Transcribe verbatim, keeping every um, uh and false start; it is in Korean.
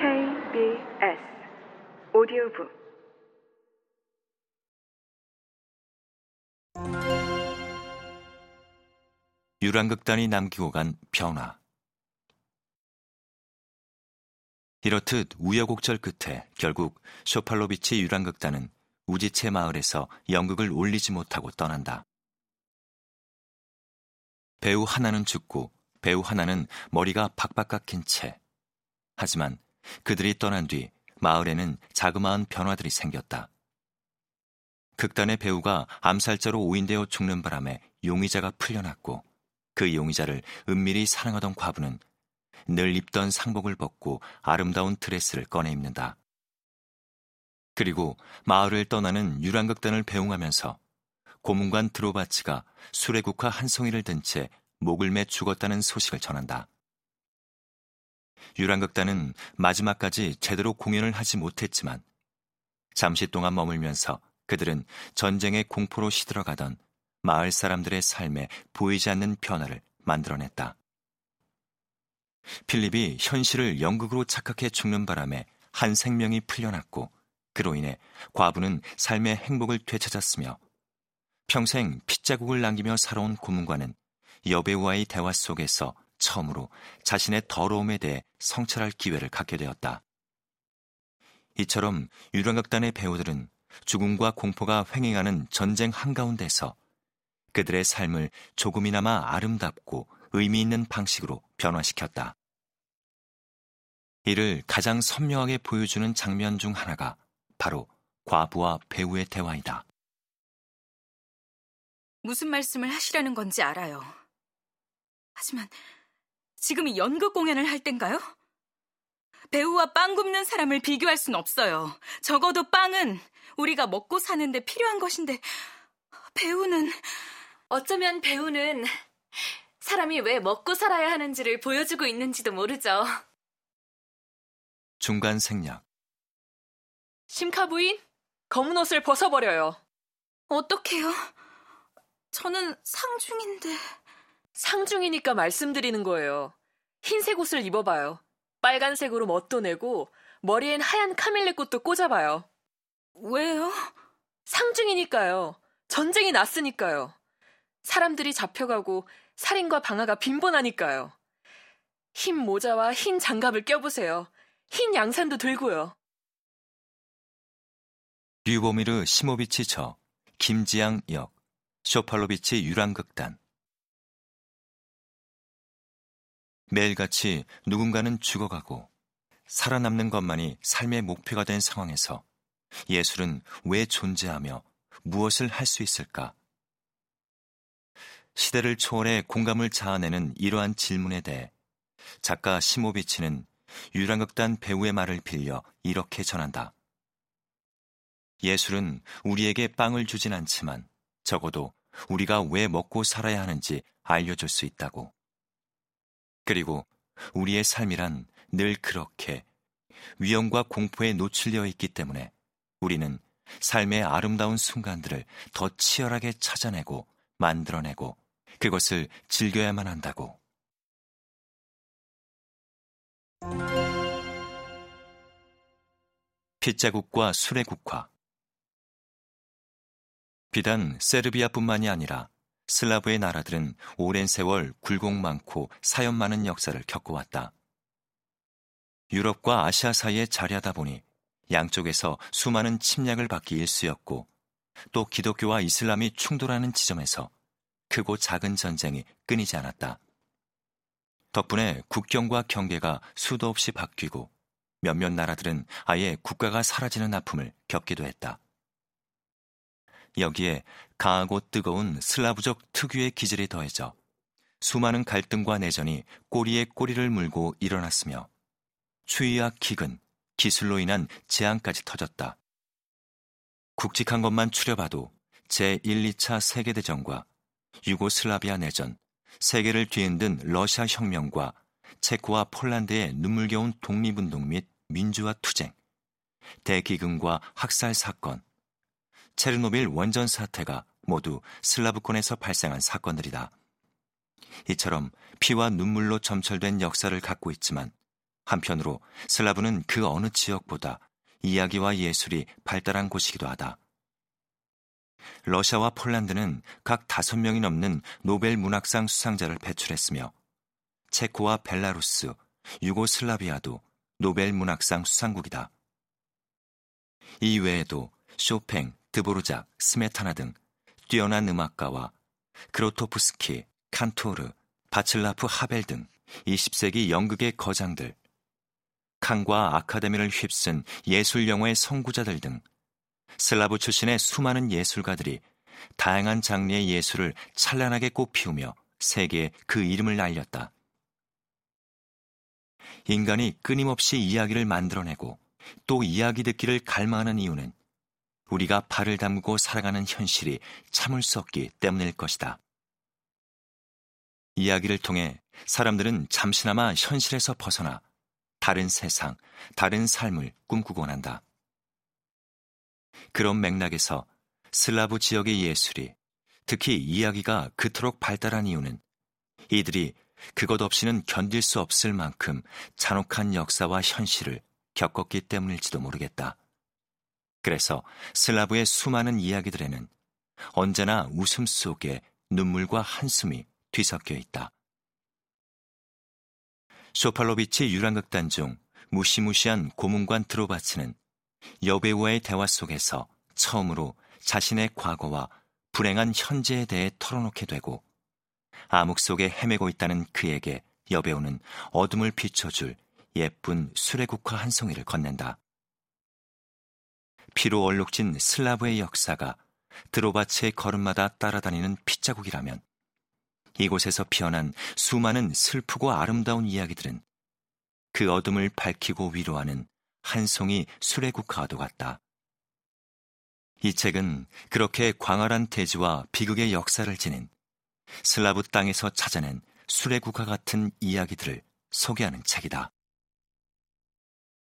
케이비에스 오디오북 유랑극단이 남기고 간 변화. 이렇듯 우여곡절 끝에 결국 쇼팔로비치 유랑극단은 우지체 마을에서 연극을 올리지 못하고 떠난다. 배우 하나는 죽고 배우 하나는 머리가 박박 깎인 채. 하지만 그들이 떠난 뒤 마을에는 자그마한 변화들이 생겼다. 극단의 배우가 암살자로 오인되어 죽는 바람에 용의자가 풀려났고, 그 용의자를 은밀히 사랑하던 과부는 늘 입던 상복을 벗고 아름다운 드레스를 꺼내 입는다. 그리고 마을을 떠나는 유랑극단을 배웅하면서 고문관 드로바치가 수레국화 한 송이를 든 채 목을 매 죽었다는 소식을 전한다. 유랑극단은 마지막까지 제대로 공연을 하지 못했지만 잠시 동안 머물면서 그들은 전쟁의 공포로 시들어가던 마을 사람들의 삶에 보이지 않는 변화를 만들어냈다. 필립이 현실을 연극으로 착각해 죽는 바람에 한 생명이 풀려났고, 그로 인해 과부는 삶의 행복을 되찾았으며, 평생 핏자국을 남기며 살아온 고문관은 여배우와의 대화 속에서 처음으로 자신의 더러움에 대해 성찰할 기회를 갖게 되었다. 이처럼 유랑극단의 배우들은 죽음과 공포가 횡행하는 전쟁 한가운데서 그들의 삶을 조금이나마 아름답고 의미 있는 방식으로 변화시켰다. 이를 가장 선명하게 보여주는 장면 중 하나가 바로 과부와 배우의 대화이다. 무슨 말씀을 하시려는 건지 알아요. 하지만 지금이 연극 공연을 할 땐가요? 배우와 빵 굽는 사람을 비교할 순 없어요. 적어도 빵은 우리가 먹고 사는데 필요한 것인데, 배우는... 어쩌면 배우는 사람이 왜 먹고 살아야 하는지를 보여주고 있는지도 모르죠. 중간 생략. 심카부인, 검은 옷을 벗어버려요. 어떡해요? 저는 상중인데... 상중이니까 말씀드리는 거예요. 흰색 옷을 입어봐요. 빨간색으로 멋도 내고 머리엔 하얀 카밀레꽃도 꽂아봐요. 왜요? 상중이니까요. 전쟁이 났으니까요. 사람들이 잡혀가고 살인과 방화가 빈번하니까요. 흰 모자와 흰 장갑을 껴보세요. 흰 양산도 들고요. 류보미르 시모비치 저, 김지양 역, 쇼팔로비치 유랑극단. 매일같이 누군가는 죽어가고 살아남는 것만이 삶의 목표가 된 상황에서 예술은 왜 존재하며 무엇을 할 수 있을까? 시대를 초월해 공감을 자아내는 이러한 질문에 대해 작가 시모비치는 유랑극단 배우의 말을 빌려 이렇게 전한다. 예술은 우리에게 빵을 주진 않지만 적어도 우리가 왜 먹고 살아야 하는지 알려줄 수 있다고. 그리고 우리의 삶이란 늘 그렇게 위험과 공포에 노출되어 있기 때문에 우리는 삶의 아름다운 순간들을 더 치열하게 찾아내고 만들어내고 그것을 즐겨야만 한다고. 핏자국과 수레국화. 비단 세르비아뿐만이 아니라 슬라브의 나라들은 오랜 세월 굴곡 많고 사연 많은 역사를 겪어왔다. 유럽과 아시아 사이에 자리하다 보니 양쪽에서 수많은 침략을 받기 일쑤였고, 또 기독교와 이슬람이 충돌하는 지점에서 크고 작은 전쟁이 끊이지 않았다. 덕분에 국경과 경계가 수도 없이 바뀌고 몇몇 나라들은 아예 국가가 사라지는 아픔을 겪기도 했다. 여기에 강하고 뜨거운 슬라브적 특유의 기질이 더해져 수많은 갈등과 내전이 꼬리에 꼬리를 물고 일어났으며 추위와 기근, 기술로 인한 재앙까지 터졌다. 굵직한 것만 추려봐도 제일, 이 차 세계대전과 유고슬라비아 내전, 세계를 뒤흔든 러시아 혁명과 체코와 폴란드의 눈물겨운 독립운동 및 민주화 투쟁, 대기근과 학살 사건, 체르노빌 원전 사태가 모두 슬라브권에서 발생한 사건들이다. 이처럼 피와 눈물로 점철된 역사를 갖고 있지만 한편으로 슬라브는 그 어느 지역보다 이야기와 예술이 발달한 곳이기도 하다. 러시아와 폴란드는 각 다섯 명이 넘는 노벨 문학상 수상자를 배출했으며 체코와 벨라루스, 유고슬라비아도 노벨 문학상 수상국이다. 이 외에도 쇼팽, 드보르작, 스메타나 등 뛰어난 음악가와 크로토프스키, 칸토르, 바칠라프 하벨 등 이십 세기 연극의 거장들, 칸과 아카데미를 휩쓴 예술 영화의 선구자들 등 슬라브 출신의 수많은 예술가들이 다양한 장르의 예술을 찬란하게 꽃피우며 세계에 그 이름을 알렸다. 인간이 끊임없이 이야기를 만들어내고 또 이야기 듣기를 갈망하는 이유는 우리가 발을 담그고 살아가는 현실이 참을 수 없기 때문일 것이다. 이야기를 통해 사람들은 잠시나마 현실에서 벗어나 다른 세상, 다른 삶을 꿈꾸곤 한다. 그런 맥락에서 슬라브 지역의 예술이, 특히 이야기가 그토록 발달한 이유는 이들이 그것 없이는 견딜 수 없을 만큼 잔혹한 역사와 현실을 겪었기 때문일지도 모르겠다. 그래서 슬라브의 수많은 이야기들에는 언제나 웃음 속에 눈물과 한숨이 뒤섞여 있다. 쇼팔로비치 유랑극단 중 무시무시한 고문관 드로바츠는 여배우와의 대화 속에서 처음으로 자신의 과거와 불행한 현재에 대해 털어놓게 되고, 암흑 속에 헤매고 있다는 그에게 여배우는 어둠을 비춰줄 예쁜 수레국화 한 송이를 건넨다. 피로 얼룩진 슬라브의 역사가 드로바츠의 걸음마다 따라다니는 핏자국이라면 이곳에서 피어난 수많은 슬프고 아름다운 이야기들은 그 어둠을 밝히고 위로하는 한 송이 수레국화와도 같다. 이 책은 그렇게 광활한 대지와 비극의 역사를 지닌 슬라브 땅에서 찾아낸 수레국화 같은 이야기들을 소개하는 책이다.